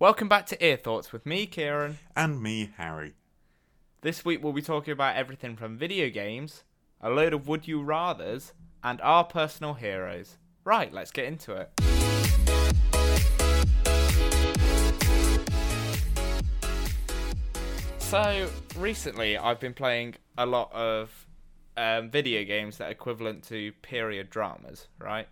Welcome back to Ear Thoughts with me, Kieran. And me, Harry. This week we'll be talking about everything from video games, a load of Would You Rathers, and our personal heroes. Right, let's get into it. So, recently I've been playing a lot of video games that are equivalent to period dramas, right?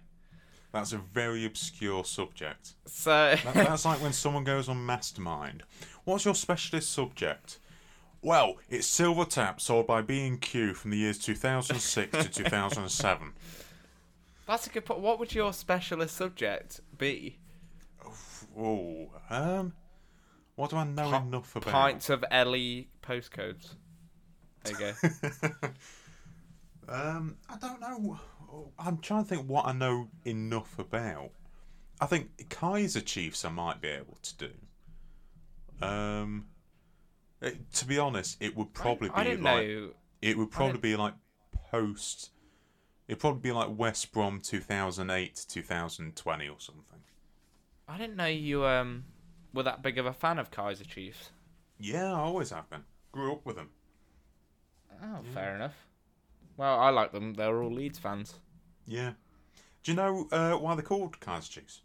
That's a very obscure subject. So that's like when someone goes on Mastermind. What's your specialist subject? Well, it's Silver Tap sold by B&Q from the years 2006 to 2007. That's a good point. What would your specialist subject be? Oh, what do I know enough about? Pints of LE postcodes. There you go. I don't know. I'm trying to think what I know enough about. I think Kaiser Chiefs I might be able to do. To be honest, it would probably It'd probably be like West Brom 2008 to 2020 or something. I didn't know you were that big of a fan of Kaiser Chiefs. Yeah, I always have been. Grew up with them. Oh, yeah. Fair enough. Well, I like them. They're all Leeds fans. Yeah. Do you know why they're called Kaiser Chiefs?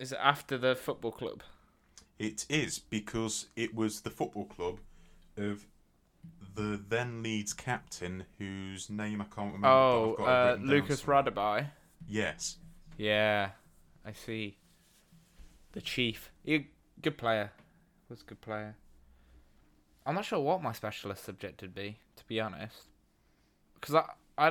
Is it after the football club? It is, because it was the football club of the then Leeds captain, whose name I can't remember. Oh, Lucas Radebe. Yes. Yeah, I see. The Chief. Good player. Was a good player. I'm not sure what my specialist subject would be, to be honest. Because I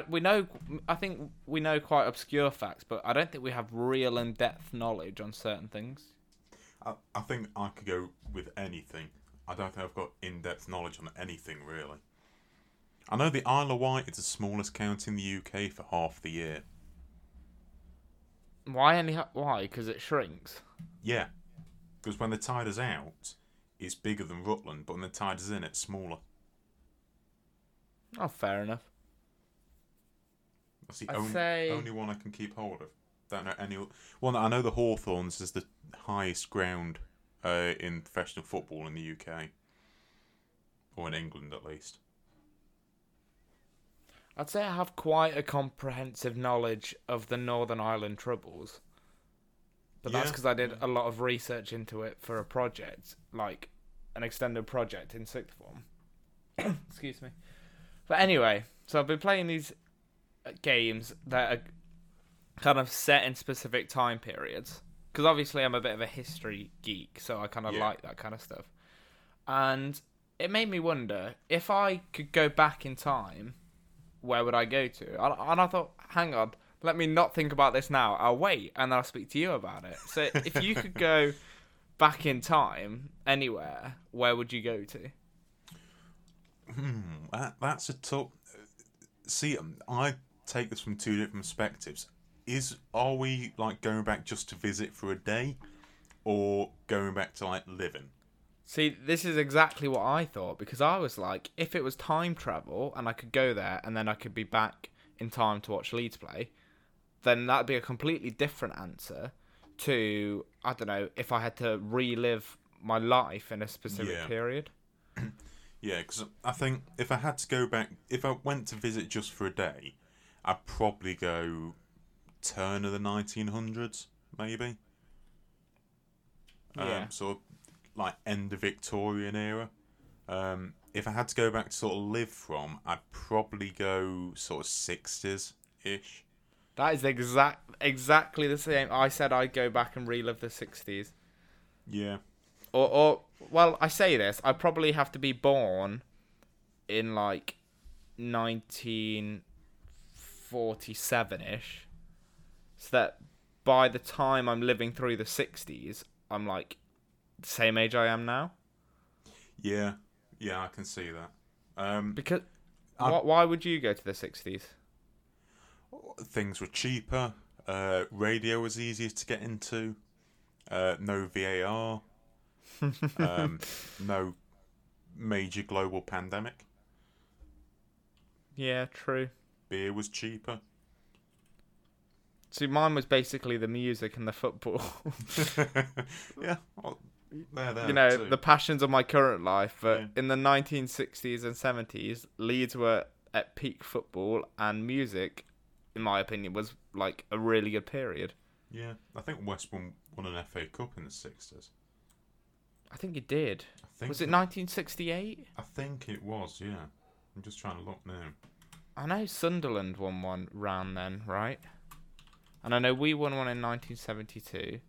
think we know quite obscure facts, but I don't think we have real in-depth knowledge on certain things. I think I could go with anything. I don't think I've got in-depth knowledge on anything, really. I know the Isle of Wight is the smallest county in the UK for half the year. Why? Because it shrinks? Yeah. Because when the tide is out, it's bigger than Rutland, but when the tide is in, it's smaller. Oh, fair enough. That's the only one I can keep hold of. Don't know any one. I know the Hawthorns is the highest ground in professional football in the UK, or in England at least. I'd say I have quite a comprehensive knowledge of the Northern Ireland Troubles, but that's because I did a lot of research into it for a project, like an extended project in sixth form. Excuse me. But anyway, so I've been playing these games that are kind of set in specific time periods, because obviously I'm a bit of a history geek, so I kind of like that kind of stuff. And it made me wonder, if I could go back in time, where would I go to? And I thought, hang on, let me not think about this now. I'll wait, and then I'll speak to you about it. So if you could go back in time anywhere, where would you go to? That's a tough... See, I take this from two different perspectives. Are we like going back just to visit for a day, or going back to like living? See, this is exactly what I thought, because I was like, if it was time travel and I could go there and then I could be back in time to watch Leeds play, then that'd be a completely different answer to, I don't know, if I had to relive my life in a specific period. Yeah, because I think if I had to go back, if I went to visit just for a day, I'd probably go turn of the 1900s, maybe. Yeah. Sort of like end of Victorian era. If I had to go back to sort of live from, I'd probably go sort of 60s-ish. That is exactly the same. I said I'd go back and relive the 60s. Yeah. Or, well, I say this, I probably have to be born in, like, 1947-ish, so that by the time I'm living through the 60s, I'm, like, the same age I am now. Yeah, I can see that. Because, why would you go to the 60s? Things were cheaper, radio was easier to get into, no VAR... no major global pandemic. Yeah, true. Beer was cheaper. See, mine was basically the music and the football. Yeah, well, you know, too. The passions of my current life. But in the 1960s and 70s, Leeds were at peak football, and music, in my opinion, was like a really good period. Yeah, I think West Brom won an FA Cup in the 60s. I think it did. I think was it 1968? I think it was, yeah. I'm just trying to look now. I know Sunderland won one round then, right? And I know we won one in 1972.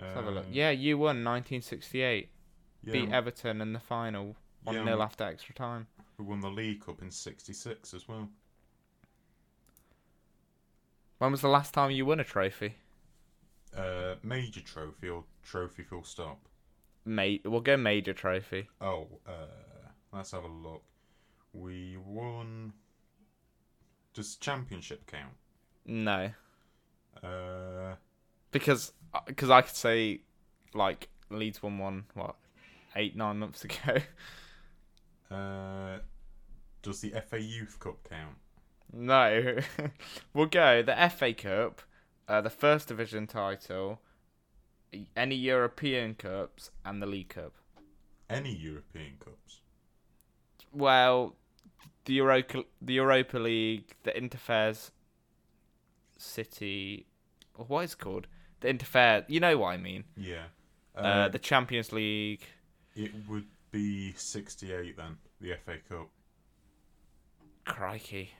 Let's have a look. Yeah, you won 1968. Yeah, beat Everton in the final 1-0 after extra time. We won the League Cup in 66 as well. When was the last time you won a trophy? Major trophy or trophy full stop? We'll go major trophy. Oh, let's have a look. We won... Does championship count? No. Because I could say, like, Leeds won one, 8-9 months ago. Does the FA Youth Cup count? No. We'll go the FA Cup, the First Division title, any European Cups, and the League Cup. Any European Cups? Well, the Europa League, the Interfairs City, or what is it called? The Interfair, you know what I mean. Yeah. The Champions League. It would be 68 then, the FA Cup. Crikey.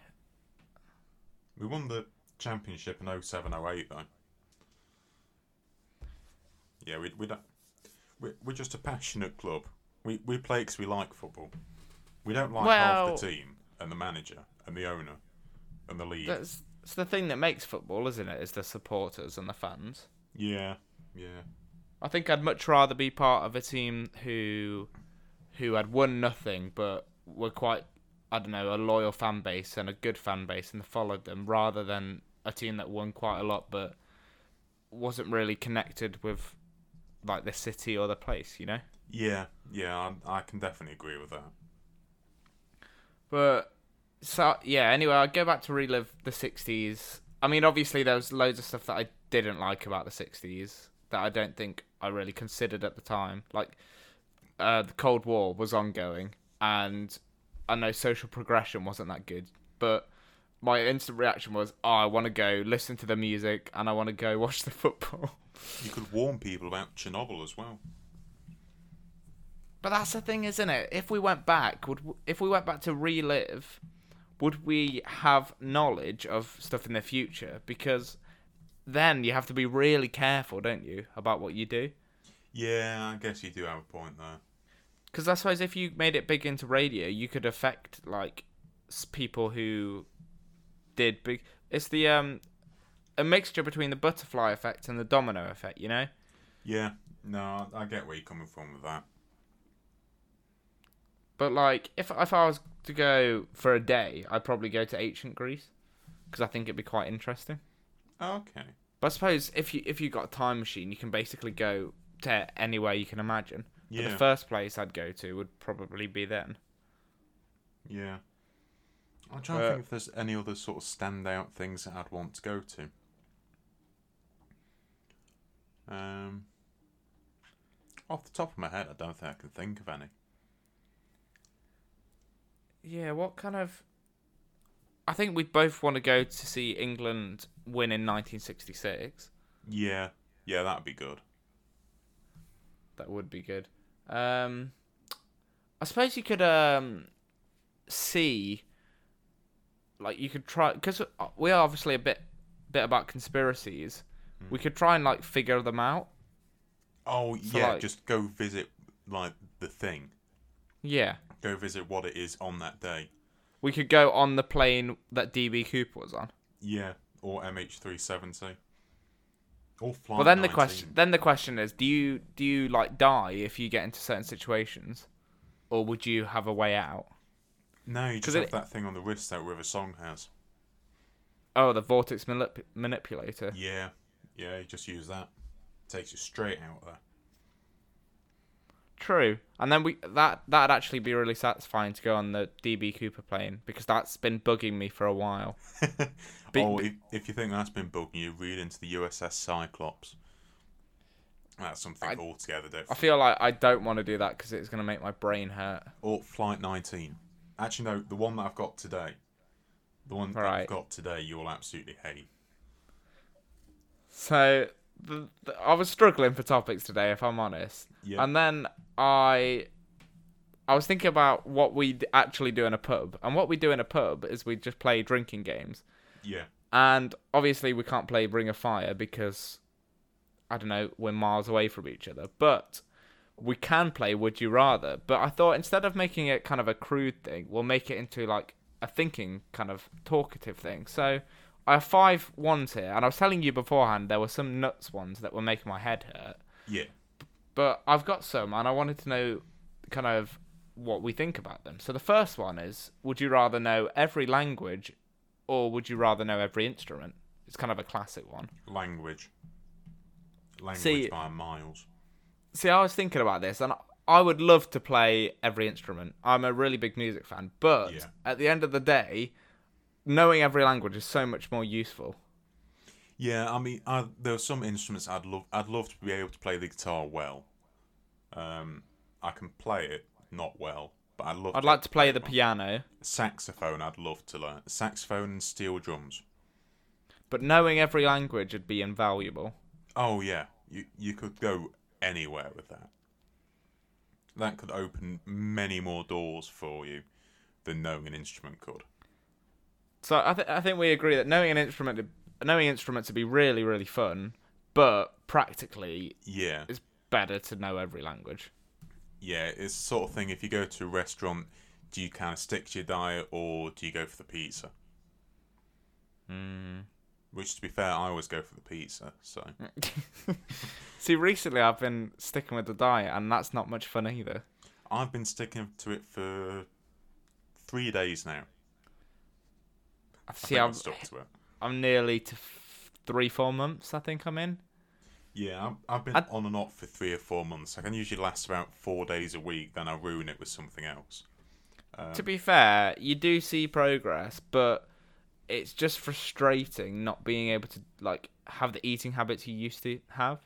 We won the championship in 07-08 though. Yeah, we're just a passionate club. We play because we like football. We don't like half the team and the manager and the owner and the league. It's the thing that makes football, isn't it? Is the supporters and the fans. Yeah, yeah. I think I'd much rather be part of a team who had won nothing but were quite, I don't know, a loyal fan base and a good fan base and followed them, rather than a team that won quite a lot but wasn't really connected with like the city or the place, you know? Yeah, yeah, I can definitely agree with that. But... So, yeah, anyway, I'd go back to relive the 60s. I mean, obviously, there was loads of stuff that I didn't like about the 60s that I don't think I really considered at the time. Like, the Cold War was ongoing, and I know social progression wasn't that good. But my instant reaction was, I want to go listen to the music, and I want to go watch the football. You could warn people about Chernobyl as well. But that's the thing, isn't it? If we went back, to relive... would we have knowledge of stuff in the future? Because then you have to be really careful, don't you, about what you do? Yeah, I guess you do have a point there. Because I suppose if you made it big into radio, you could affect, like, people who did big... It's the a mixture between the butterfly effect and the domino effect, you know? Yeah, no, I get where you're coming from with that. But, like, if I was to go for a day, I'd probably go to ancient Greece, because I think it'd be quite interesting. Okay. But I suppose if you got a time machine, you can basically go to anywhere you can imagine. Yeah. But the first place I'd go to would probably be then. Yeah. I'm trying to think if there's any other sort of standout things that I'd want to go to. Off the top of my head, I don't think I can think of any. Yeah, what kind of... I think we both want to go to see England win in 1966. Yeah, yeah, that'd be good. That would be good. I suppose you could see... Like, you could try... Because we are obviously a bit about conspiracies. Mm. We could try and, like, figure them out. Oh, so, yeah, like, just go visit, like, the thing. Yeah. Go visit what it is on that day. We could go on the plane that DB Cooper was on. Yeah, or MH370. Or Flight 19. Well, then the question is, do you like die if you get into certain situations, or would you have a way out? No, you just have that thing on the wrist that River Song has. Oh, the vortex manipulator. Yeah, yeah, you just use that. It takes you straight out there. True, and then that'd actually be really satisfying to go on the DB Cooper plane, because that's been bugging me for a while. If you think that's been bugging you, read into the USS Cyclops. That's something altogether different. I feel like I don't want to do that because it's going to make my brain hurt. Or Flight 19. Actually, no, the one that I've got today. The one that I've got today, you'll absolutely hate. So, I was struggling for topics today, if I'm honest. Yeah. And then I was thinking about what we actually do in a pub. And what we do in a pub is we just play drinking games. Yeah. And obviously we can't play Ring of Fire because, I don't know, we're miles away from each other. But we can play Would You Rather. But I thought instead of making it kind of a crude thing, we'll make it into like a thinking kind of talkative thing. So I have 5 ones here. And I was telling you beforehand there were some nuts ones that were making my head hurt. Yeah. But I've got some and I wanted to know kind of what we think about them. So the first one is, would you rather know every language or would you rather know every instrument? It's kind of a classic one. Language by miles. See, I was thinking about this and I would love to play every instrument. I'm a really big music fan, but at the end of the day, knowing every language is so much more useful. Yeah, I mean, there are some instruments I'd love to be able to play the guitar well. I can play it not well, but I'd like to play the piano. Saxophone, I'd love to learn. Saxophone and steel drums. But knowing every language would be invaluable. Oh, yeah. You could go anywhere with that. That could open many more doors for you than knowing an instrument could. So I think we agree that knowing instruments would be really, really fun, but practically it's better to know every language. Yeah, it's the sort of thing, if you go to a restaurant, do you kind of stick to your diet or do you go for the pizza? Mm. Which, to be fair, I always go for the pizza, so. See, recently I've been sticking with the diet, and that's not much fun either. I've been sticking to it for 3 days now. See, I've stuck to it. I'm nearly to 3-4 months, I think I'm in. Yeah, I've been on and off for 3 or 4 months. I can usually last about 4 days a week, then I ruin it with something else. To be fair, you do see progress, but it's just frustrating not being able to like have the eating habits you used to have.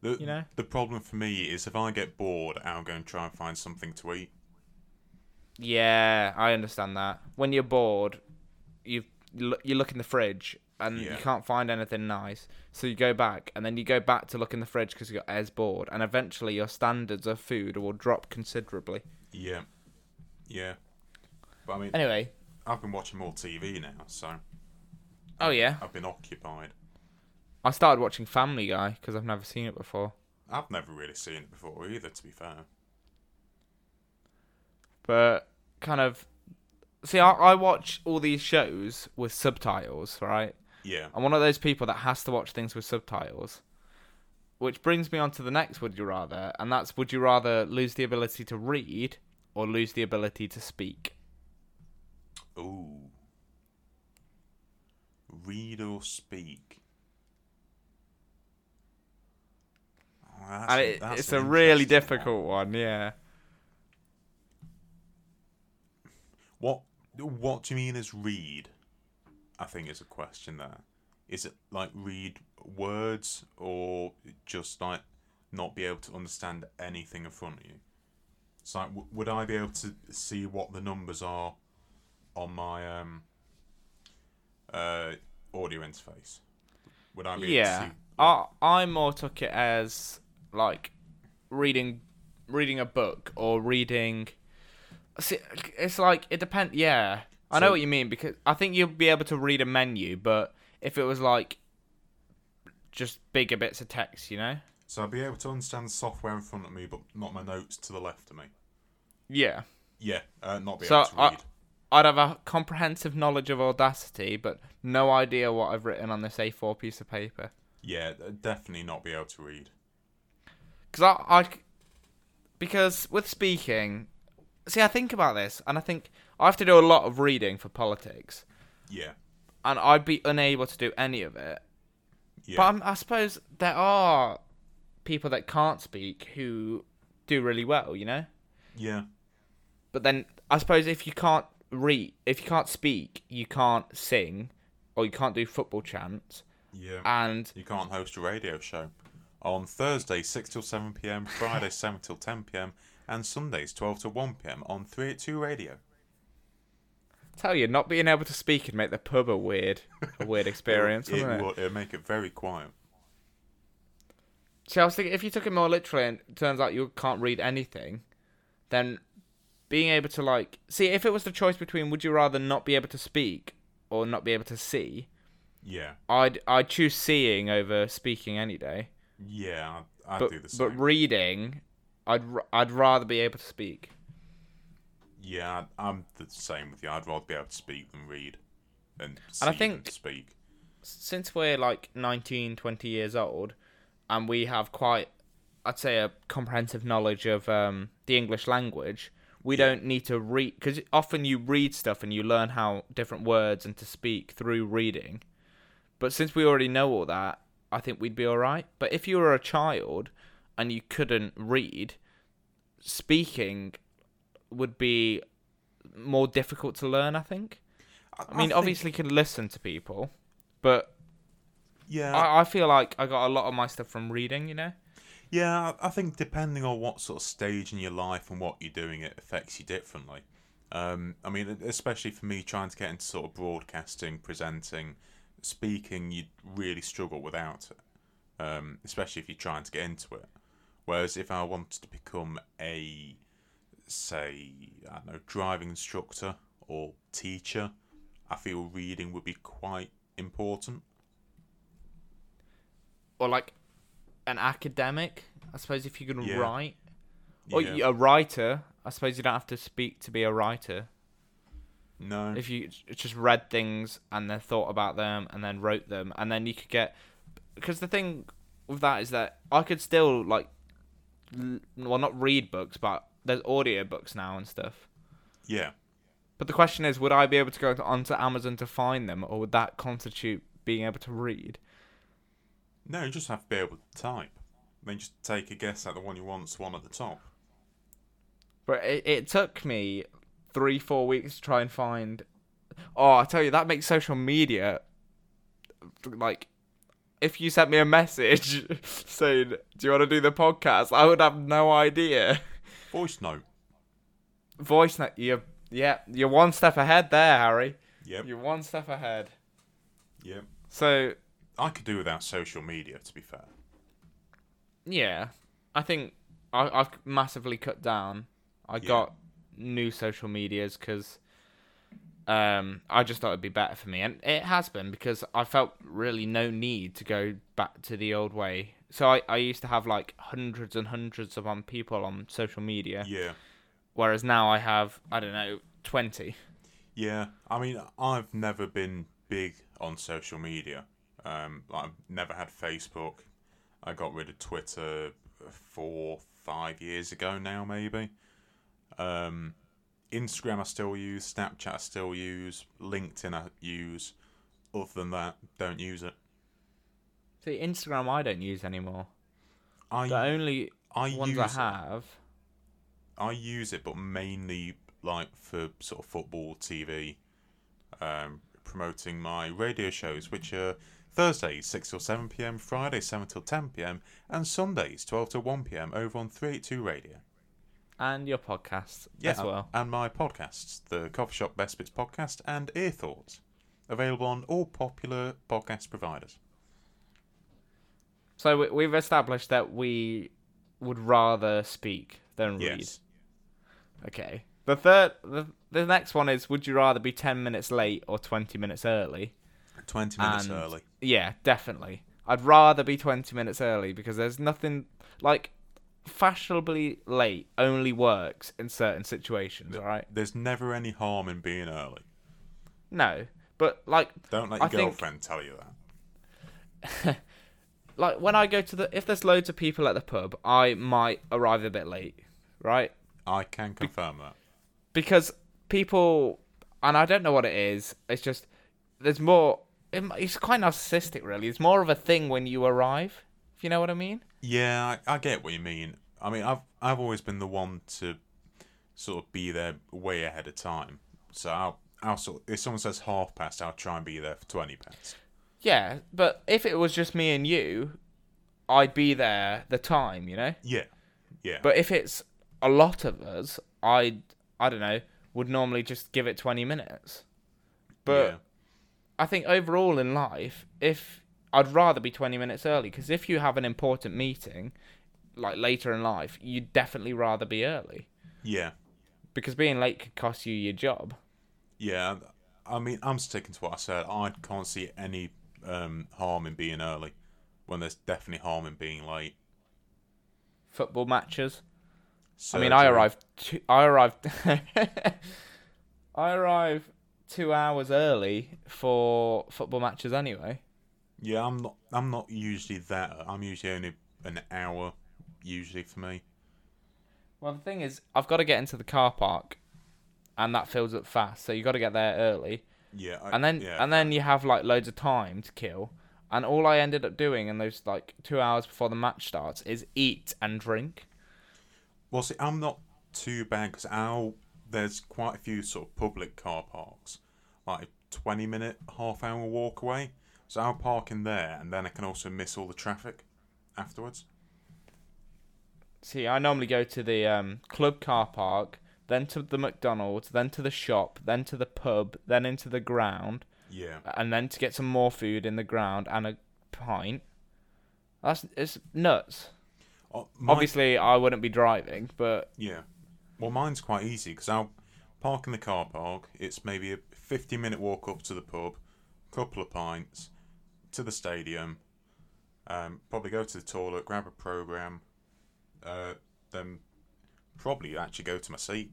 The problem for me is if I get bored, I'll go and try and find something to eat. Yeah, I understand that. When you're bored, you look in the fridge and you can't find anything nice, so you go back, and then you go back to look in the fridge because you're as bored, and eventually your standards of food will drop considerably. Yeah. Yeah. But I mean, anyway, I've been watching more TV now, so. Oh, yeah? I've been occupied. I started watching Family Guy because I've never seen it before. I've never really seen it before either, to be fair. But, kind of. See, I watch all these shows with subtitles, right? Yeah. I'm one of those people that has to watch things with subtitles. Which brings me on to the next Would You Rather, and that's would you rather lose the ability to read or lose the ability to speak? Ooh. Read or speak? Oh, it's a really difficult one, yeah. What do you mean is read? I think is a question there. Is it like read words or just like not be able to understand anything in front of you? It's like, would I be able to see what the numbers are on my audio interface? Would I be able to see? I more took it as like reading a book or reading. See, it's like, it depends. Yeah, I know what you mean, because I think you'll be able to read a menu, but if it was like just bigger bits of text, you know? So I'd be able to understand the software in front of me, but not my notes to the left of me. Yeah. Yeah, not be able to read. I'd have a comprehensive knowledge of Audacity, but no idea what I've written on this A4 piece of paper. Yeah, definitely not be able to read. Because with speaking. See, I think about this, and I think I have to do a lot of reading for politics. Yeah. And I'd be unable to do any of it. Yeah. But I suppose there are people that can't speak who do really well, you know? Yeah. But then, I suppose if you can't speak, you can't sing, or you can't do football chants. Yeah. And you can't host a radio show. on Thursday 6 till 7 p.m, Friday 7 till 10 p.m, and Sundays 12 to 1 p.m. on 3 at 2 radio. Tell you, not being able to speak would make the pub a weird experience, wouldn't it? It'd make it very quiet. So I was thinking, if you took it more literally and it turns out you can't read anything, then being able to, like... See, if it was the choice between would you rather not be able to speak or not be able to see... Yeah. I'd choose seeing over speaking any day. Yeah, I'd do the same. But reading, I'd rather be able to speak. Yeah, I'm the same with you. I'd rather be able to speak than read and see than speak. Since we're like 19, 20 years old, and we have quite, I'd say, a comprehensive knowledge of the English language, we don't need to read, because often you read stuff and you learn how different words and to speak through reading. But since we already know all that, I think we'd be all right. But if you were a child and you couldn't read, speaking would be more difficult to learn, I think. I mean, obviously you can listen to people, but yeah, I feel like I got a lot of my stuff from reading, you know? Yeah, I think depending on what sort of stage in your life and what you're doing, it affects you differently. I mean, especially for me, trying to get into sort of broadcasting, presenting, speaking, you'd really struggle without it, especially if you're trying to get into it. Whereas if I wanted to become a... say, I don't know, driving instructor or teacher, I feel reading would be quite important. Or like an academic, I suppose, if you can write. Or a writer, I suppose you don't have to speak to be a writer. No. If you just read things and then thought about them and then wrote them, and then you could get... Because the thing with that is that I could still, like... Well, not read books, but... There's audio books now and stuff. Yeah. But the question is, would I be able to go onto Amazon to find them, or would that constitute being able to read? No, you just have to be able to type. Then just take a guess at the one you want, so one at the top. But it took me 3-4 weeks to try and find... Oh, I tell you, that makes social media... Like, if you sent me a message saying, do you want to do the podcast? I would have no idea. Voice note. You're one step ahead there, Harry. Yep. You're one step ahead. Yep. So... I could do without social media, to be fair. Yeah. I think I've massively cut down. I got new social medias because I just thought it'd be better for me. And it has been, because I felt really no need to go back to the old way. So I used to have like hundreds and hundreds of people on social media. Yeah. Whereas now I have, I don't know, 20. Yeah. I mean, I've never been big on social media. I've never had Facebook. I got rid of Twitter 4-5 years ago now, maybe. Instagram I still use. Snapchat I still use. LinkedIn I use. Other than that, don't use it. See, Instagram I don't use anymore. I use it, but mainly like for sort of football, TV, promoting my radio shows, which are Thursdays 6 till 7 p.m, Fridays 7 till 10 p.m, and Sundays 12 to 1 p.m. over on 382 Radio. And your podcasts as well. And my podcasts, the Coffee Shop Best Bits podcast and Ear Thoughts, available on all popular podcast providers. So we've established that we would rather speak than read. Yes. Okay. The next one is: would you rather be 10 minutes late or 20 minutes early? 20 minutes early. Yeah, definitely. I'd rather be 20 minutes early, because there's nothing like fashionably late only works in certain situations. All right. There's never any harm in being early. No, but like, don't let your girlfriend tell you that. Like, when I go to if there's loads of people at the pub, I might arrive a bit late, right? I can confirm that. Because people, and I don't know what it is, it's just, there's more, it's quite narcissistic, really. It's more of a thing when you arrive, if you know what I mean? Yeah, I get what you mean. I mean, I've always been the one to sort of be there way ahead of time. So I'll sort of, if someone says 1:30, I'll try and be there for 1:20. Yeah, but if it was just me and you, I'd be there the time, you know? Yeah, yeah. But if it's a lot of us, I don't know, would normally just give it 20 minutes. But yeah. I think overall in life, if I'd rather be 20 minutes early, because if you have an important meeting, like later in life, you'd definitely rather be early. Yeah. Because being late could cost you your job. Yeah, I mean, I'm sticking to what I said. I can't see any harm in being early when there's definitely harm in being late. Football matches. So, I mean, I arrived 2 hours early for football matches anyway. Yeah, I'm not usually that. I'm usually only an hour, usually, for me. Well, the thing is, I've got to get into the car park, and that fills up fast. So you got to get there early. Yeah. And then you have like loads of time to kill. And all I ended up doing in those like 2 hours before the match starts is eat and drink. Well, see, I'm not too bad because there's quite a few sort of public car parks, like a 20-minute, half-hour walk away. So I'll park in there, and then I can also miss all the traffic afterwards. See, I normally go to the club car park, then to the McDonald's, then to the shop, then to the pub, then into the ground. Yeah. And then to get some more food in the ground and a pint. It's nuts. Obviously, I wouldn't be driving, but... Yeah. Well, mine's quite easy, because I'll park in the car park. It's maybe a 50-minute walk up to the pub, couple of pints, to the stadium, probably go to the toilet, grab a programme, then probably actually go to my seat.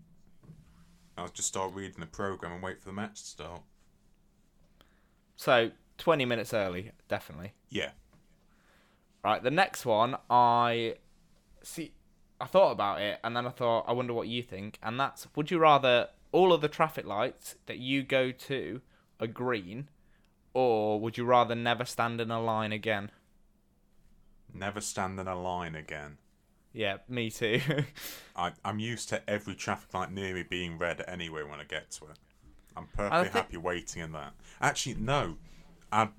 I'll just start reading the programme and wait for the match to start. So, 20 minutes early, definitely. Yeah. Right, the next one, I thought about it, and then I thought, I wonder what you think, and that's, would you rather all of the traffic lights that you go to are green, or would you rather never stand in a line again? Never stand in a line again. Yeah, me too. I'm used to every traffic light near me being red anyway when I get to it. I'm perfectly happy waiting in that. Actually, no, I'd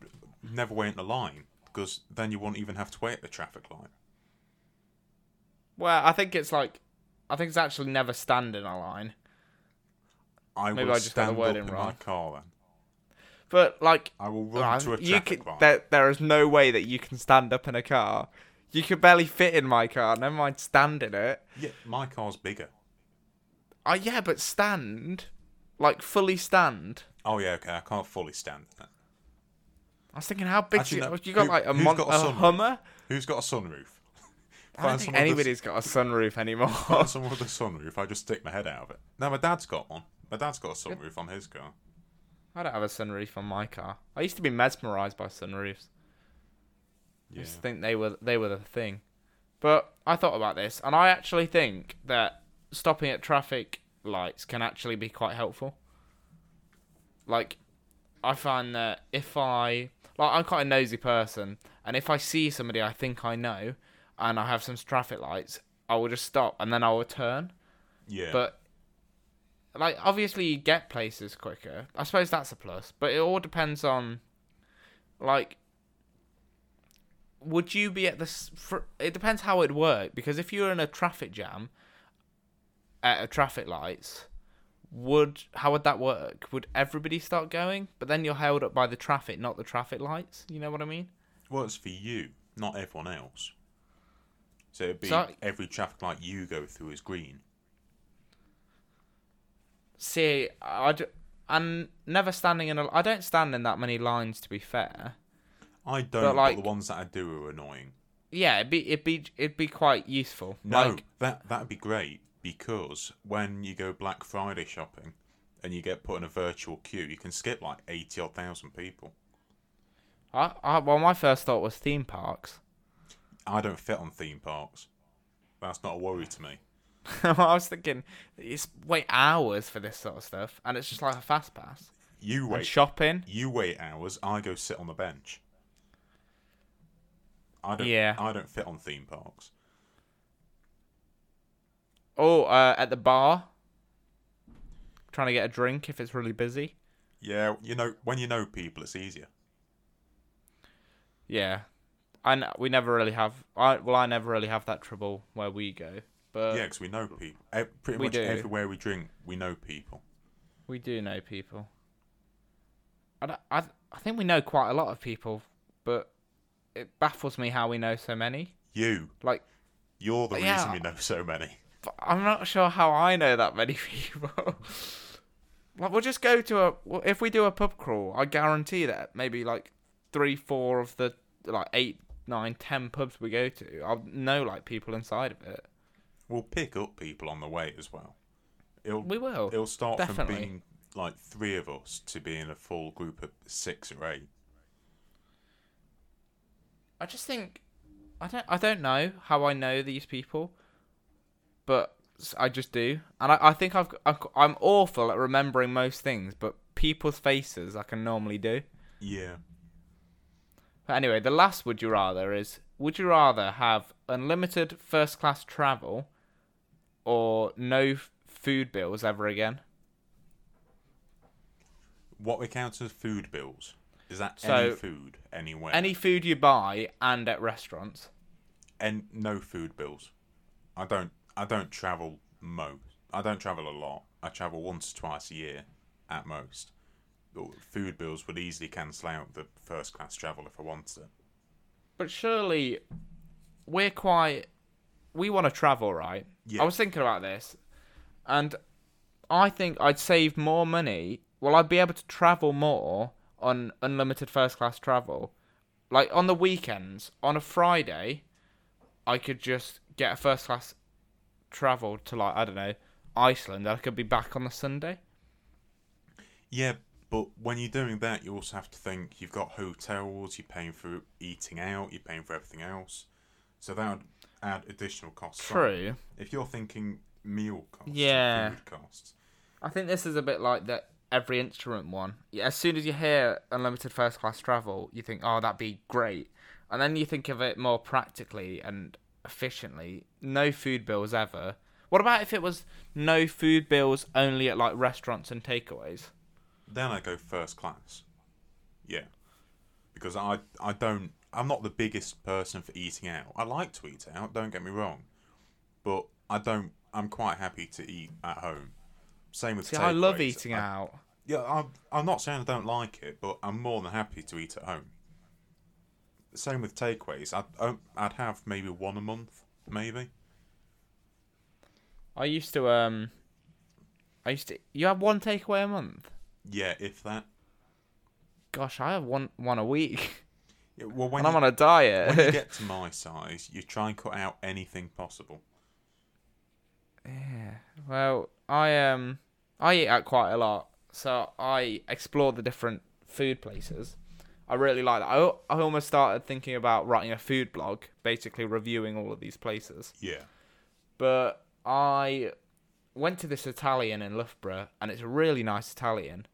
never wait in a line, because then you won't even have to wait at the traffic light. Well, I think it's actually never stand in a line. Maybe I just got the word in wrong. My car then. But like, I will run to a traffic light. There is no way that you can stand up in a car. You could barely fit in my car. Never mind stand in it. Yeah, my car's bigger. Oh yeah, but stand, like fully stand. Oh yeah, okay. I can't fully stand in it. I was thinking, how big? Who's got a Hummer? Who's got a sunroof? I don't think anybody's got a sunroof anymore. Someone with a sunroof, I just stick my head out of it. No, my dad's got one. My dad's got a sunroof on his car. I don't have a sunroof on my car. I used to be mesmerised by sunroofs. Yeah. I just think they were the thing. But I thought about this, and I actually think that stopping at traffic lights can actually be quite helpful. Like, I find that I'm quite a nosy person, and if I see somebody I think I know, and I have some traffic lights, I will just stop, and then I will turn. Yeah. But, like, obviously you get places quicker. I suppose that's a plus. But it all depends on, like, would you be at it depends how it worked, because if you were in a traffic jam at a traffic lights, how would that work? Would everybody start going? But then you're held up by the traffic, not the traffic lights. You know what I mean? Well, it's for you, not everyone else. So it'd be every traffic light you go through is green. See, I'm never standing in I don't stand in that many lines, to be fair. I don't, but the ones that I do are annoying. Yeah, it'd be quite useful. No, like, that'd be great, because when you go Black Friday shopping and you get put in a virtual queue, you can skip like 80,000 people. Well, my first thought was theme parks. I don't fit on theme parks. That's not a worry to me. I was thinking, it's wait hours for this sort of stuff, and it's just like a fast pass. You wait. And shopping. You wait hours. I go sit on the bench. I don't fit on theme parks. Oh, at the bar. Trying to get a drink if it's really busy. Yeah, you know, when you know people, it's easier. Yeah. we never really have. I never really have that trouble where we go. But yeah, because we know people. Pretty much everywhere we drink, we know people. We do know people. I think we know quite a lot of people, but it baffles me how we know so many. You're the reason we know so many. I'm not sure how I know that many people. We'll just go to if we do a pub crawl, I guarantee that maybe 3-4 of the 8, 9, 10 pubs we go to, I'll know people inside of it. We'll pick up people on the way as well. It'll start definitely. From being 3 of us to being a full group of 6 or 8. I just think I don't know how I know these people, but I just do, and I think I'm awful at remembering most things, but people's faces I can normally do. Yeah. But anyway, the last would you rather is: would you rather have unlimited first class travel, or no food bills ever again? What we count as food bills is that any food anywhere, any food you buy, and at restaurants, and no food bills. I don't travel most. I don't travel a lot. I travel once or twice a year at most. Food bills would easily cancel out the first class travel if I wanted it. But surely we want to travel, right? Yeah. I was thinking about this, and I think I'd save more money. Well, I'd be able to travel more on unlimited first class travel. On the weekends, on a Friday, I could just get a first class travel to Iceland, and I could be back on the Sunday. Yeah, but when you're doing that, you also have to think you've got hotels, you're paying for eating out, you're paying for everything else, so that would add additional costs. True. On. If you're thinking meal costs, yeah, food costs. I think this is a bit like that every instrument one. As soon as you hear unlimited first class travel, you think, oh, that'd be great, and then you think of it more practically and efficiently. No food bills ever. What about if it was no food bills only at restaurants and takeaways? Then I go first class. Yeah, because I'm not the biggest person for eating out. I like to eat out, don't get me wrong, but I'm quite happy to eat at home. Same with takeaways. I love eating out. Yeah, I'm not saying I don't like it, but I'm more than happy to eat at home. Same with takeaways. I'd have maybe one a month, maybe. You have one takeaway a month? Yeah, if that. Gosh, I have one a week. Yeah, well, when I'm on a diet. When you get to my size, you try and cut out anything possible. Yeah. Well, I eat out quite a lot, so I explore the different food places. I really like that. I almost started thinking about writing a food blog, basically reviewing all of these places. Yeah. But I went to this Italian in Loughborough, and it's a really nice Italian.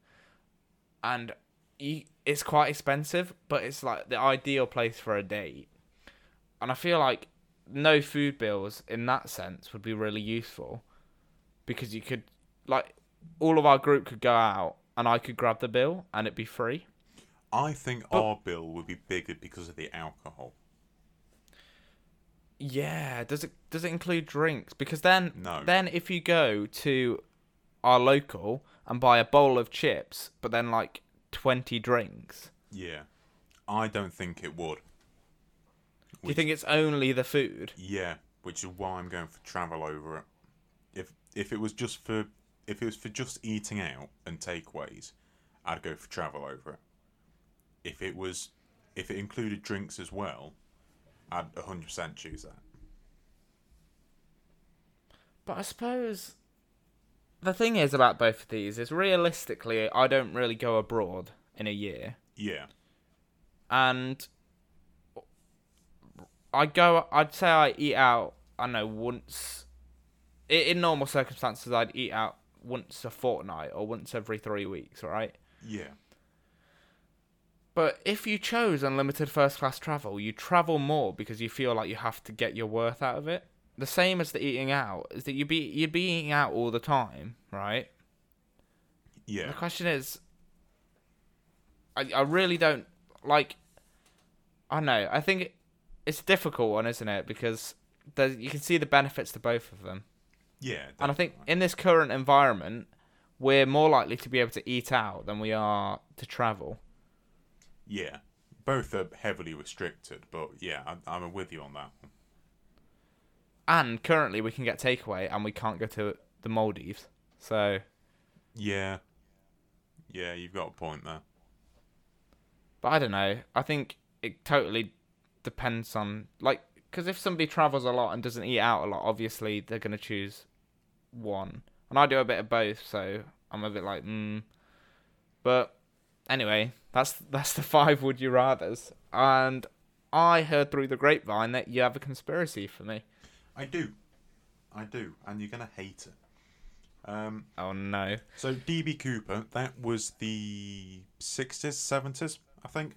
And it's quite expensive, but it's the ideal place for a date. And I feel like no food bills in that sense would be really useful, because you could, all of our group could go out, and I could grab the bill, and it'd be free. I think our bill would be bigger because of the alcohol. Yeah, does it include drinks? Because then, no. Then if you go to our local and buy a bowl of chips, but then 20 drinks. Yeah, I don't think it would. Do you think it's only the food? Yeah, which is why I'm going for travel over it. If it was for just eating out and takeaways, I'd go for travel over it. If it included drinks as well, I'd 100% choose that. But I suppose the thing is about both of these is realistically, I don't really go abroad in a year. Yeah. And I'd say I eat out, I don't know, once. In normal circumstances, I'd eat out once a fortnight or once every 3 weeks, right? Yeah. But if you chose unlimited first-class travel, you travel more because you feel you have to get your worth out of it. The same as the eating out is that you'd be eating out all the time, right? Yeah. The question is, I really don't I think it's a difficult one, isn't it? Because you can see the benefits to both of them. Yeah. Definitely. And I think in this current environment, we're more likely to be able to eat out than we are to travel. Yeah. Both are heavily restricted, but yeah, I'm with you on that one. And currently we can get takeaway and we can't go to the Maldives, so... Yeah. Yeah, you've got a point there. But I don't know. I think it totally depends on... Like, because if somebody travels a lot and doesn't eat out a lot, obviously they're going to choose one. And I do a bit of both, so I'm a bit like, But anyway, that's the 5 would you rathers. And I heard through the grapevine that you have a conspiracy for me. I do. And you're going to hate it. Oh no. So DB Cooper, that was the 60s, 70s, I think.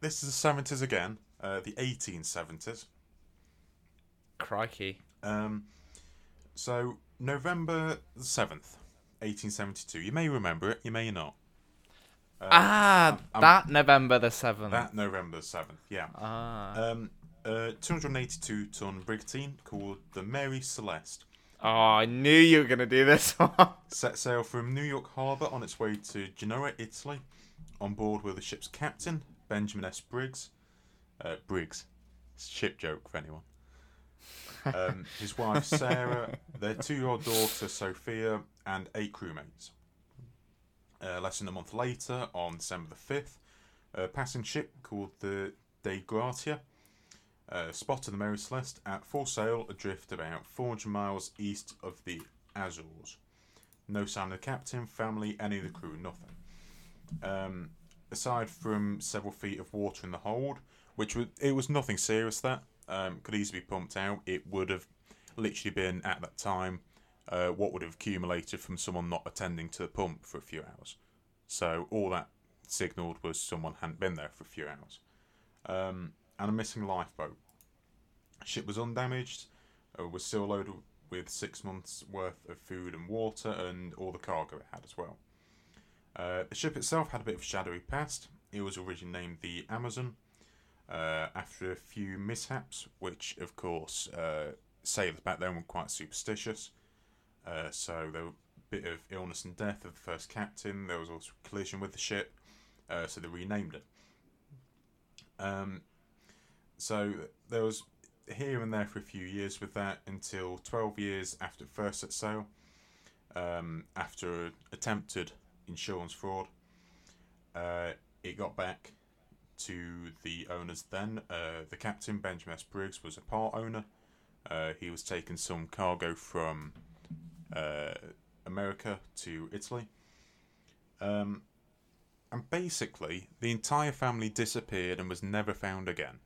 This is the 70s again, the 1870s. Crikey. So November the 7th, 1872. You may remember it, you may not. That November the 7th. That November the 7th, yeah. A 282-ton brigantine called the Mary Celeste. Oh, I knew you were going to do this one. Set sail from New York Harbour on its way to Genoa, Italy. On board were the ship's captain, Benjamin S. Briggs. Briggs. It's a ship joke for anyone. His wife, Sarah, their 2-year-old daughter, Sophia, and 8 crewmates. Less than a month later, on December the 5th, a passing ship called the Dei Gratia spotted the Mary Celeste at full sail adrift about 400 miles east of the Azores. No sign of the captain, family, any of the crew, nothing. Aside from several feet of water in the hold, which was nothing serious that could easily be pumped out. It would have literally been, at that time, what would have accumulated from someone not attending to the pump for a few hours. So all that signalled was someone hadn't been there for a few hours. And a missing lifeboat. The ship was undamaged, was still loaded with 6 months worth of food and water and all the cargo it had as well. The ship itself had a bit of a shadowy past. It was originally named the Amazon. After a few mishaps, which of course sailors back then were quite superstitious, so there was a bit of illness and death of the first captain. There was also a collision with the ship, so they renamed it. So there was here and there for a few years with that, until 12 years after it first set sail, after attempted insurance fraud, it got back to the owners then. The captain, Benjamin S. Briggs, was a part owner. He was taking some cargo from America to Italy. And basically, the entire family disappeared and was never found again.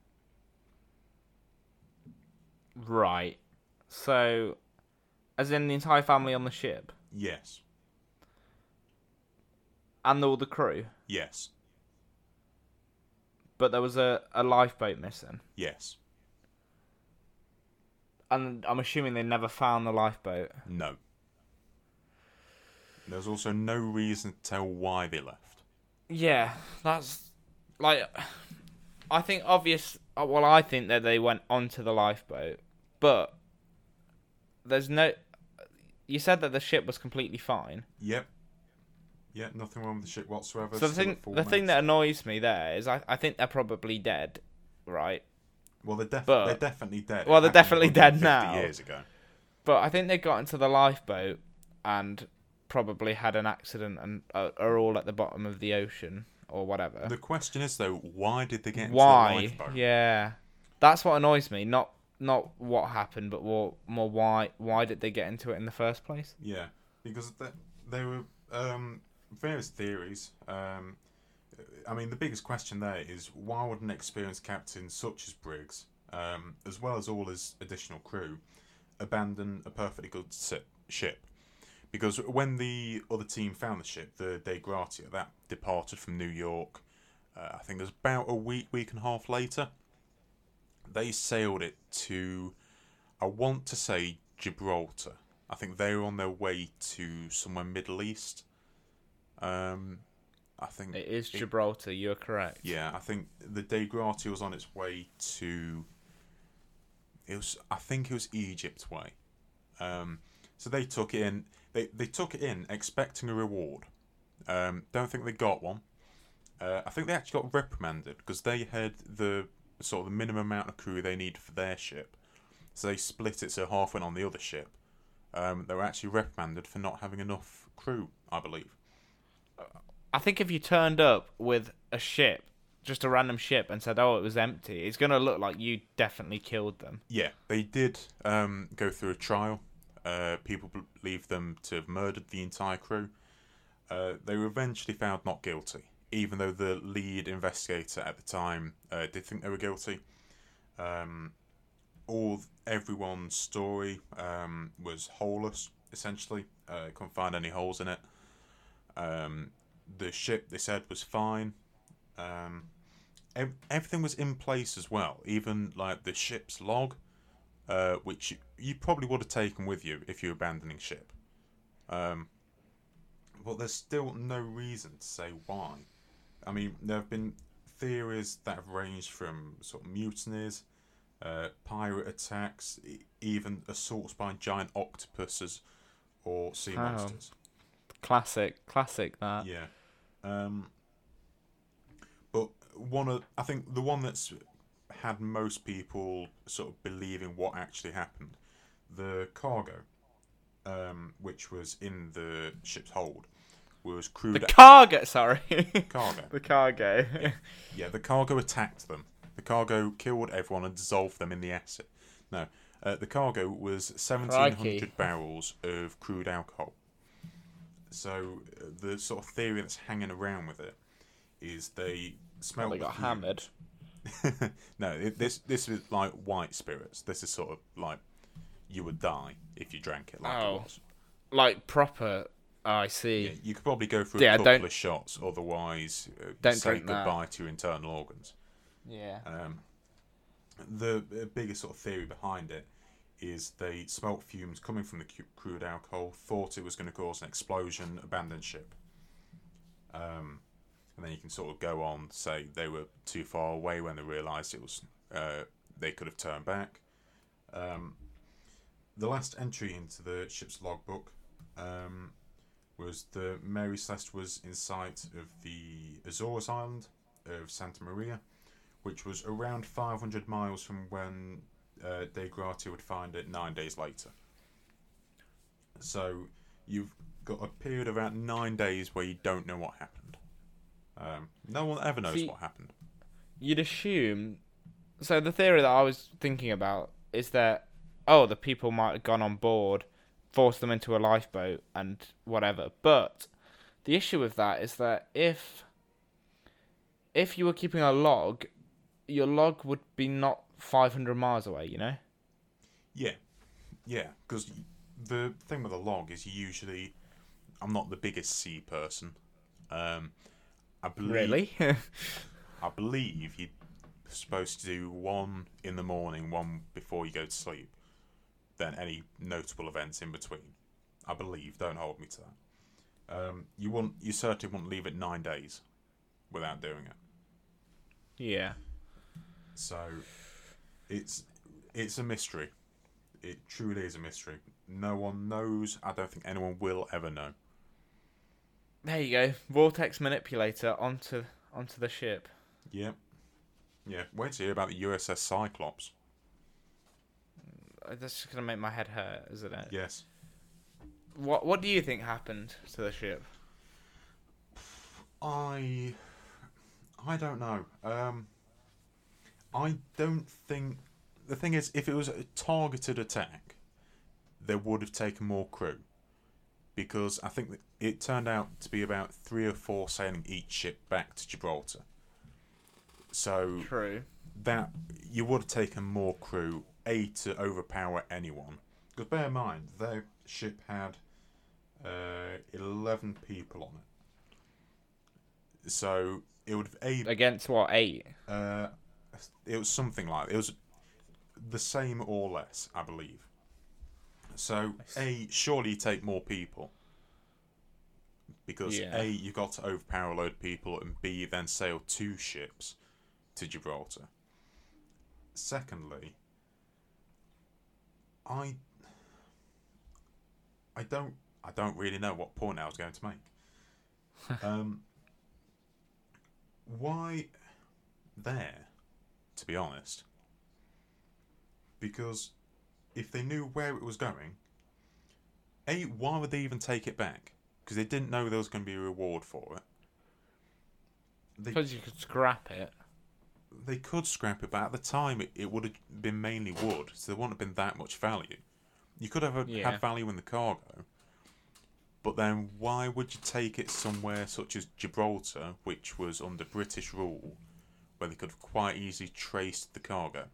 Right. So, as in the entire family on the ship? Yes. And all the crew? Yes. But there was a lifeboat missing? Yes. And I'm assuming they never found the lifeboat? No. There's also no reason to tell why they left. Yeah, that's... Like, I think obvious... Well, I think that they went onto the lifeboat, but there's no... You said that the ship was completely fine. Yep. Yeah, nothing wrong with the ship whatsoever. So the thing that annoys me there is I think they're probably dead, right? Well, they're definitely dead. Well, they're definitely dead now. 50 years ago. But I think they got into the lifeboat and probably had an accident and are all at the bottom of the ocean or whatever. The question is, though, why did they get into the lifeboat? Yeah. That's what annoys me. Not what happened, but more why did they get into it in the first place? Yeah, because they were... various theories. I mean, the biggest question there is, why would an experienced captain such as Briggs, as well as all his additional crew, abandon a perfectly good ship? Because when the other team found the ship, the Dei Gratia, that departed from New York, I think it was about a week and a half later, they sailed it to, I want to say, Gibraltar. I think they were on their way to somewhere Middle East. I think it is Gibraltar. You're correct. Yeah, I think the Dei Gratia was on its way to. It was, I think, it was Egypt way. So they took it in. They took it in expecting a reward. Don't think they got one. I think they actually got reprimanded because they had the sort of the minimum amount of crew they need for their ship. So they split it so half went on the other ship. They were actually reprimanded for not having enough crew, I believe. I think if you turned up with a ship, just a random ship, and said, oh, it was empty, it's going to look like you definitely killed them. Yeah, they did go through a trial. People believed them to have murdered the entire crew. They were eventually found not guilty, even though the lead investigator at the time did think they were guilty. Everyone's story was holeless, essentially. Couldn't find any holes in it. The ship, they said, was fine. Everything was in place as well, even like the ship's log, which you probably would have taken with you if you were abandoning ship. But there's still no reason to say why. I mean, there have been theories that have ranged from sort of mutinies, pirate attacks, even assaults by giant octopuses or sea monsters. Classic that. Yeah. But I think the one that's had most people sort of believing what actually happened, the cargo, which was in the ship's hold, was crewed. The cargo. Yeah, the cargo attacked them. The cargo killed everyone and dissolved them in the acid. No, the cargo was 1,700 barrels of crude alcohol. So the sort of theory that's hanging around with it is they smelled. They got hammered. No, this is like white spirits. This is sort of like you would die if you drank it. Like it was. Like proper. Oh, I see. Yeah, you could probably go for a couple of shots, otherwise say goodbye to your internal organs. Yeah. The biggest sort of theory behind it is they smelt fumes coming from the crude alcohol, thought it was going to cause an explosion, abandoned ship. And then you can sort of go on, say they were too far away when they realised it was. They could have turned back. The last entry into the ship's logbook was the Mary Celeste was in sight of the Azores island of Santa Maria, which was around 500 miles from when Dei Gratia would find it 9 days later. So you've got a period of about 9 days where you don't know what happened. No one ever knows what happened. You'd assume. So the theory that I was thinking about is that, the people might have gone on board, forced them into a lifeboat and whatever. But the issue with that is that if you were keeping a log, your log would be not 500 miles away, you know? Yeah, because the thing with a log is usually, I'm not the biggest sea person. I believe you're supposed to do one in the morning, one before you go to sleep, then any notable events in between. I believe, don't hold me to that. You certainly wouldn't leave it 9 days without doing it. Yeah. So it's a mystery. It truly is a mystery. No one knows. I don't think anyone will ever know. There you go. Vortex manipulator onto the ship. Yep. Yeah. Wait to hear about the USS Cyclops. That's just gonna make my head hurt, isn't it? Yes. What do you think happened to the ship? I don't know. I don't think... The thing is, if it was a targeted attack, they would have taken more crew. Because I think that it turned out to be about 3 or 4 sailing each ship back to Gibraltar. So... True. That... You would have taken more crew, to overpower anyone. Because bear in mind, their ship had 11 people on it. So, it would have... Against what, 8? It was something like... It was the same or less, I believe. So, surely you take more people. because A, you got to overpower a load of people, and B, then sail two ships to Gibraltar. Secondly, I don't really know what point I was going to make. Why there, to be honest? Because if they knew where it was going, A, why would they even take it back? Because they didn't know there was going to be a reward for it. Because you could scrap it. They could scrap it, but at the time it would have been mainly wood, so there wouldn't have been that much value. You could have had value in the cargo, but then why would you take it somewhere such as Gibraltar, which was under British rule, where they could have quite easily traced the cargo?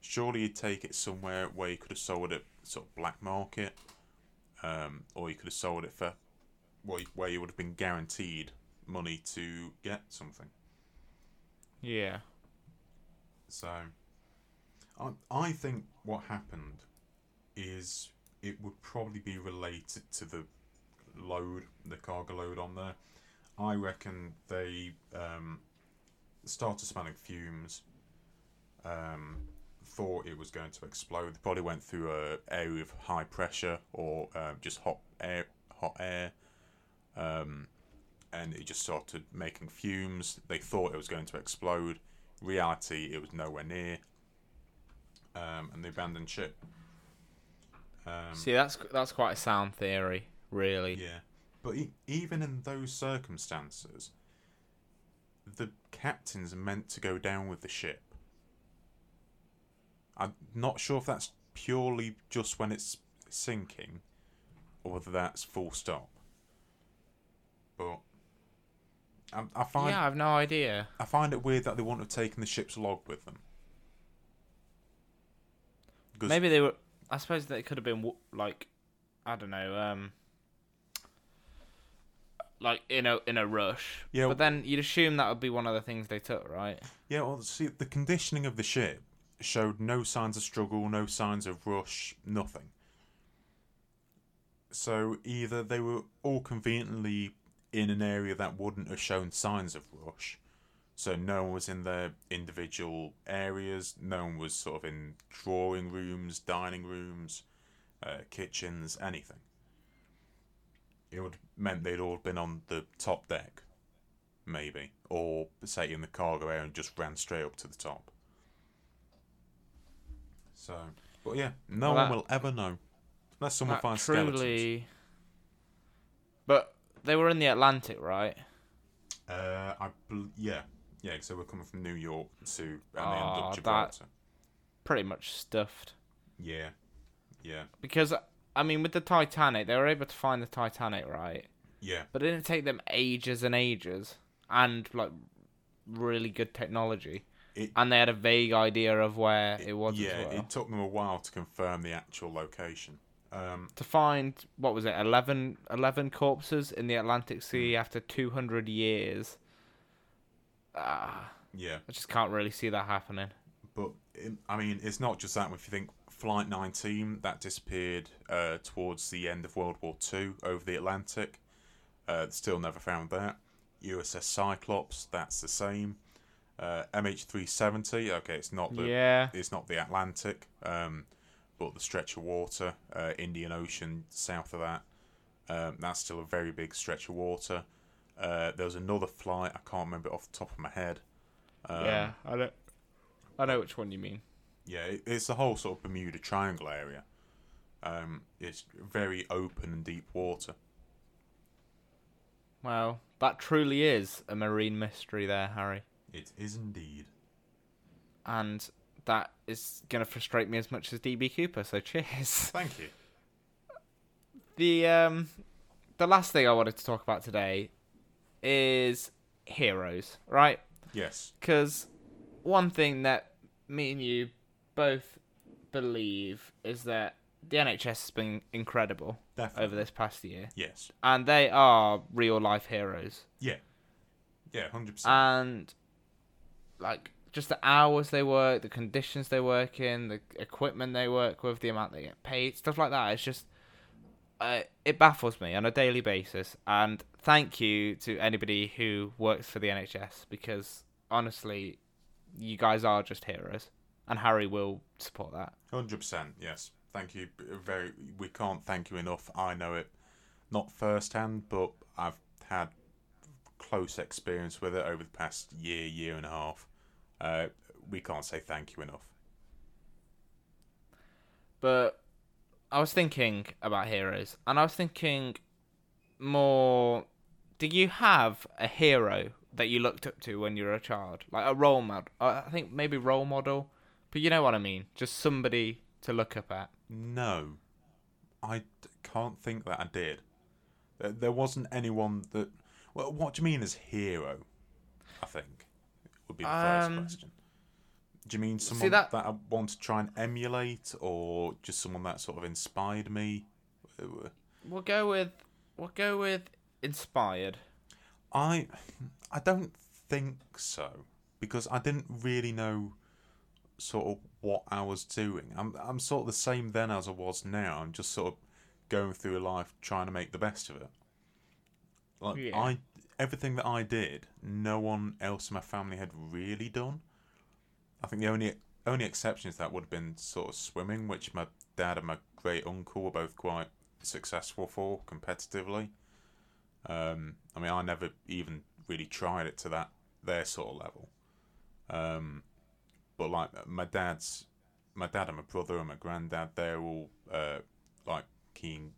Surely you'd take it somewhere where you could have sold it sort of black market, or you could have sold it for where you would have been guaranteed money to get something. Yeah. So, I think what happened is it would probably be related to the load, the cargo load on there. I reckon they started smelling fumes, thought it was going to explode. They probably went through an area of high pressure or just hot air, and it just started making fumes. They thought it was going to explode. Reality, it was nowhere near, and they abandoned ship. See, that's quite a sound theory, really. Yeah, but even in those circumstances, the captain's meant to go down with the ship. I'm not sure if that's purely just when it's sinking, or whether that's full stop. But I find I have no idea. I find it weird that they wouldn't have taken the ship's log with them. Maybe they were. I suppose that it could have been like, I don't know, like in a rush. Yeah. But then you'd assume that would be one of the things they took, right? Yeah. Well, see, the conditioning of the ship showed no signs of struggle, no signs of rush, nothing. So either they were all conveniently in an area that wouldn't have shown signs of rush, so no one was in their individual areas, no one was sort of in drawing rooms, dining rooms, kitchens, anything. It would have meant they'd all been on the top deck, maybe, or say in the cargo area and just ran straight up to the top. So, but yeah, no one will ever know, unless someone finds skeletons. But they were in the Atlantic, right? Yeah. So we're coming from New York and they end up Gibraltar. Pretty much stuffed. Yeah, yeah. Because I mean, with the Titanic, they were able to find the Titanic, right? Yeah. But it didn't take them ages and ages, and like really good technology, and they had a vague idea of where it was. Yeah, as well. It took them a while to confirm the actual location. To find, 11 corpses in the Atlantic Sea after 200 years. Yeah. I just can't really see that happening. But, it's not just that. If you think Flight 19, that disappeared towards the end of World War II over the Atlantic. Still never found that. USS Cyclops, that's the same. MH370, okay, it's not the Atlantic. But the stretch of water, Indian Ocean, south of that, that's still a very big stretch of water. There was another flight, I can't remember it off the top of my head. I know which one you mean. Yeah, it's the whole sort of Bermuda Triangle area. It's very open and deep water. Well, that truly is a marine mystery there, Harry. It is indeed. And that is going to frustrate me as much as DB Cooper, so cheers. Thank you. The last thing I wanted to talk about today is heroes, right? Yes. Because one thing that me and you both believe is that the NHS has been incredible. Definitely. Over this past year. Yes. And they are real-life heroes. Yeah. Yeah, 100%. And, just the hours they work, the conditions they work in, the equipment they work with, the amount they get paid, stuff like that. It's just it baffles me on a daily basis. And thank you to anybody who works for the NHS, because honestly, you guys are just heroes, and Harry will support that. 100%, yes. Thank you. We can't thank you enough. I know it, not firsthand, but I've had close experience with it over the past year and a half. We can't say thank you enough. But I was thinking about heroes, and I was thinking more, do you have a hero that you looked up to when you were a child? Like a role model. I think maybe role model, but you know what I mean. Just somebody to look up at. No, I can't think that I did. There wasn't anyone that... Well, what do you mean as hero? I think would be the first question. Do you mean someone that I want to try and emulate, or just someone that sort of inspired me? We'll go with inspired. I don't think so, because I didn't really know sort of what I was doing. I'm sort of the same then as I was now. I'm just sort of going through life trying to make the best of it. Like, yeah. Everything that I did, no one else in my family had really done. I think the only exceptions that would have been sort of swimming, which my dad and my great uncle were both quite successful for competitively. I mean, I never even really tried it to their sort of level. But like my dad and my brother and my granddad, they're all like keen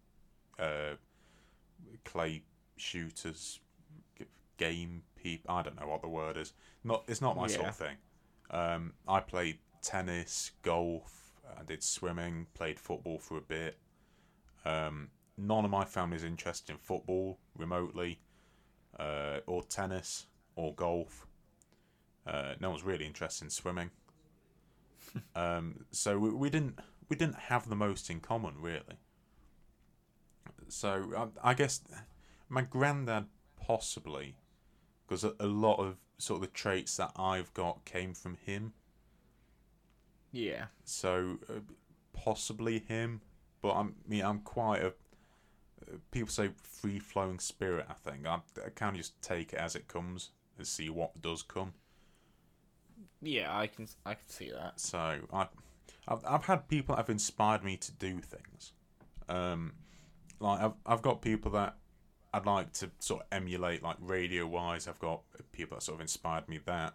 clay shooters, game people. I don't know what the word is. It's not my sort of thing. I played tennis, golf, I did swimming, played football for a bit. None of my family is interested in football remotely, or tennis, or golf. No one's really interested in swimming. So we didn't have the most in common, really. So I guess my granddad possibly, because a lot of sort of the traits that I've got came from him. Yeah. So possibly him, but I'm quite a... People say free-flowing spirit, I think. I kind of just take it as it comes and see what does come. Yeah, I can see that. So I've had people that have inspired me to do things. Like I've got people that I'd like to sort of emulate, like radio-wise. I've got people that sort of inspired me that,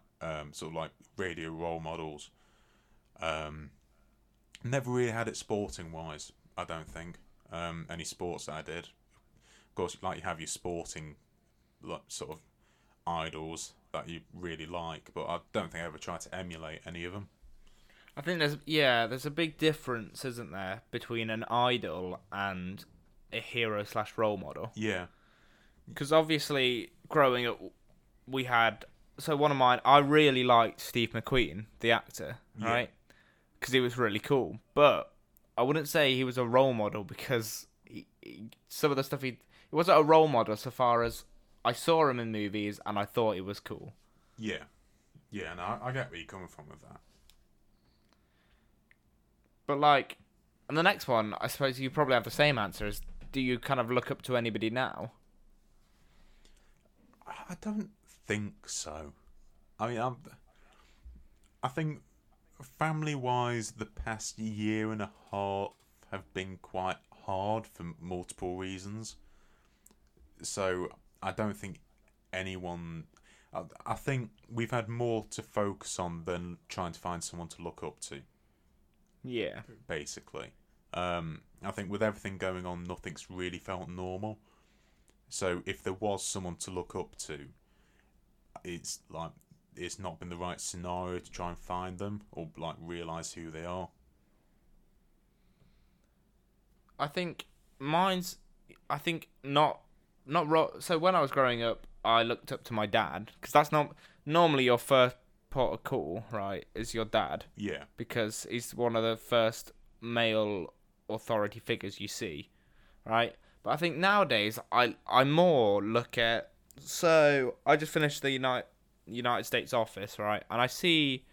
sort of like radio role models. Never really had it sporting-wise, I don't think. Any sports that I did. Of course, like you have your sporting like, sort of idols that you really like, but I don't think I ever tried to emulate any of them. I think there's a big difference, isn't there, between an idol and a hero/role model. Yeah. Because obviously, growing up, we had... So one of mine, I really liked Steve McQueen, the actor, right? Because he was really cool. But I wouldn't say he was a role model, because some of the stuff he wasn't a role model so far as I saw him in movies and I thought he was cool. Yeah. Yeah, no, I get where you're coming from with that. But like... And the next one, I suppose you probably have the same answer, is do you kind of look up to anybody now? I don't think so. I mean, I think family-wise, the past year and a half have been quite hard for multiple reasons. So I don't think anyone... I think we've had more to focus on than trying to find someone to look up to. Yeah. Basically. I think with everything going on, nothing's really felt normal. So if there was someone to look up to, it's not been the right scenario to try and find them or like realise who they are. I think mine's... So when I was growing up, I looked up to my dad, because that's not normally your first part of call, right, is your dad. Yeah. Because he's one of the first male authority figures you see, right? But I think nowadays I more look at... So I just finished the United States Office, right? And I see,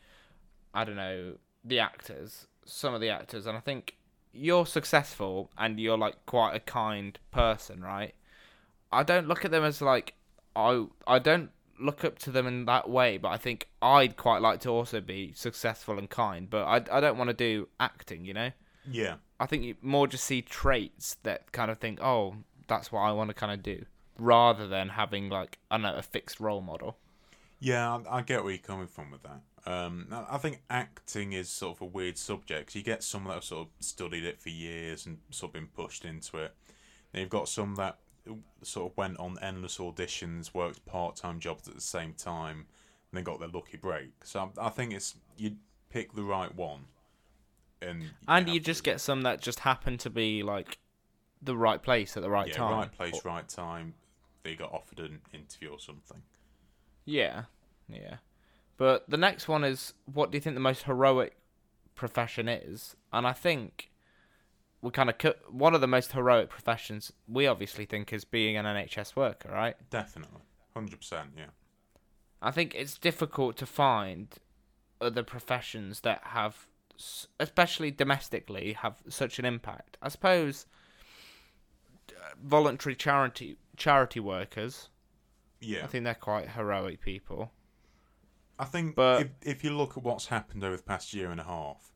I don't know, the actors, some of the actors, and I think you're successful and you're like quite a kind person, right? I don't look at them as like, I don't look up to them in that way, but I think I'd quite like to also be successful and kind, but I don't want to do acting, you know? Yeah. I think you more just see traits that kind of think, oh, that's what I want to kind of do, rather than having like, I don't know, a fixed role model. Yeah, I get where you're coming from with that. I think acting is sort of a weird subject. You get some that have sort of studied it for years and sort of been pushed into it. Then you've got some that sort of went on endless auditions, worked part-time jobs at the same time, and then got their lucky break. So I think it's you pick the right one. And you just get some that just happen to be like the right place at the right time. Yeah, right place, right time. They got offered an interview or something. Yeah, yeah. But the next one is, what do you think the most heroic profession is? And I think we kind of one of the most heroic professions we obviously think is being an NHS worker, right? Definitely. 100%, yeah. I think it's difficult to find other professions that have, especially domestically, have such an impact. I suppose voluntary charity workers. Yeah. I think they're quite heroic people. I think, but if you look at what's happened over the past year and a half,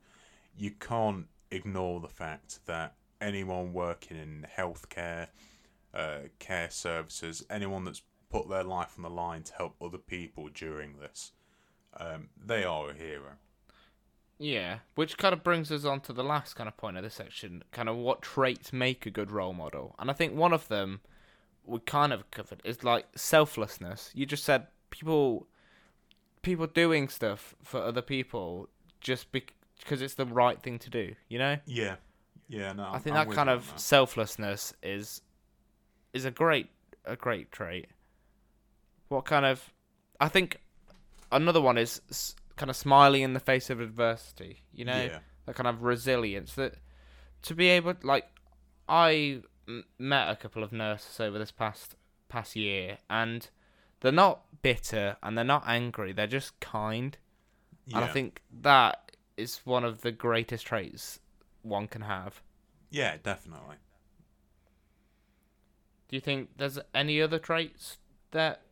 you can't ignore the fact that anyone working in healthcare, care services, anyone that's put their life on the line to help other people during this, they are a hero. Yeah, which kind of brings us on to the last kind of point of this section, kind of what traits make a good role model. And I think one of them we kind of covered is like selflessness. You just said people doing stuff for other people just because it's the right thing to do, you know? Yeah. Yeah, no. I think that kind of selflessness is a great trait. What kind of, I think another one is kind of smiling in the face of adversity, you know? Yeah. That kind of resilience that to be able like I met a couple of nurses over this past year and they're not bitter and they're not angry, they're just kind. Yeah. And I think that is one of the greatest traits one can have. Yeah, definitely. Do you think there's any other traits that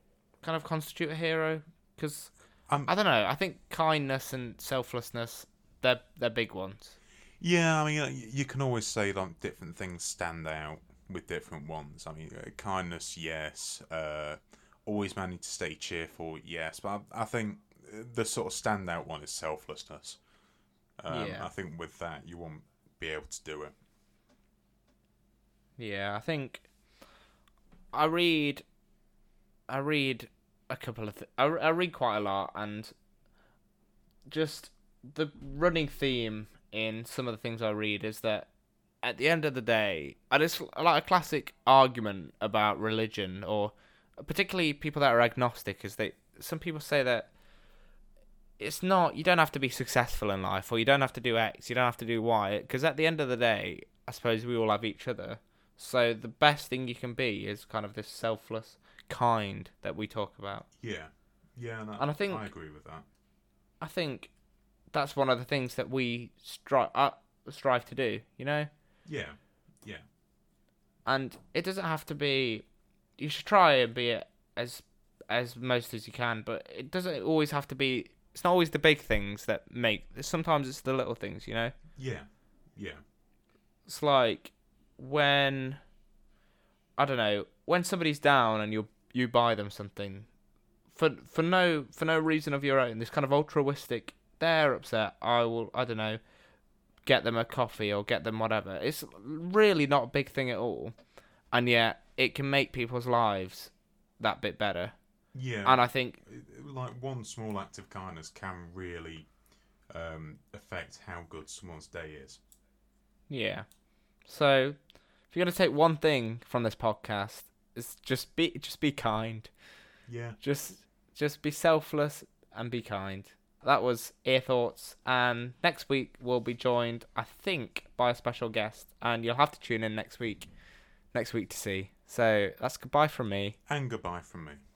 kind of constitute a hero? Because I don't know. I think kindness and selflessness, they're big ones. Yeah, I mean, you can always say like different things stand out with different ones. I mean, kindness, yes. Always managing to stay cheerful, yes. But I think the sort of standout one is selflessness. Yeah. I think with that, you won't be able to do it. Yeah, I think I read a couple of I read quite a lot, and just the running theme in some of the things I read is that at the end of the day, and it's like a classic argument about religion, or particularly people that are agnostic, is that some people say that it's not, you don't have to be successful in life, or you don't have to do X, you don't have to do Y, because at the end of the day, I suppose we all have each other. So the best thing you can be is kind of this selfless kind that we talk about. Yeah. Yeah, and I agree with that. I think that's one of the things that we strive to do, you know? Yeah. Yeah. And it doesn't have to be, you should try and be as most as you can, but it doesn't always have to be, it's not always the big things that make, sometimes it's the little things, you know? Yeah. Yeah. It's like when, I don't know, when somebody's down and you buy them something for no reason of your own, this kind of altruistic, they're upset, I don't know, get them a coffee or get them whatever. It's really not a big thing at all, and yet it can make people's lives that bit better. Yeah, and I think like one small act of kindness can really affect how good someone's day is. Yeah, so if you're gonna take one thing from this podcast, it's just be kind. Yeah. Just be selfless and be kind. That was Ear Thoughts, and next week we'll be joined, I think, by a special guest, and you'll have to tune in next week to see. So that's goodbye from me. And goodbye from me.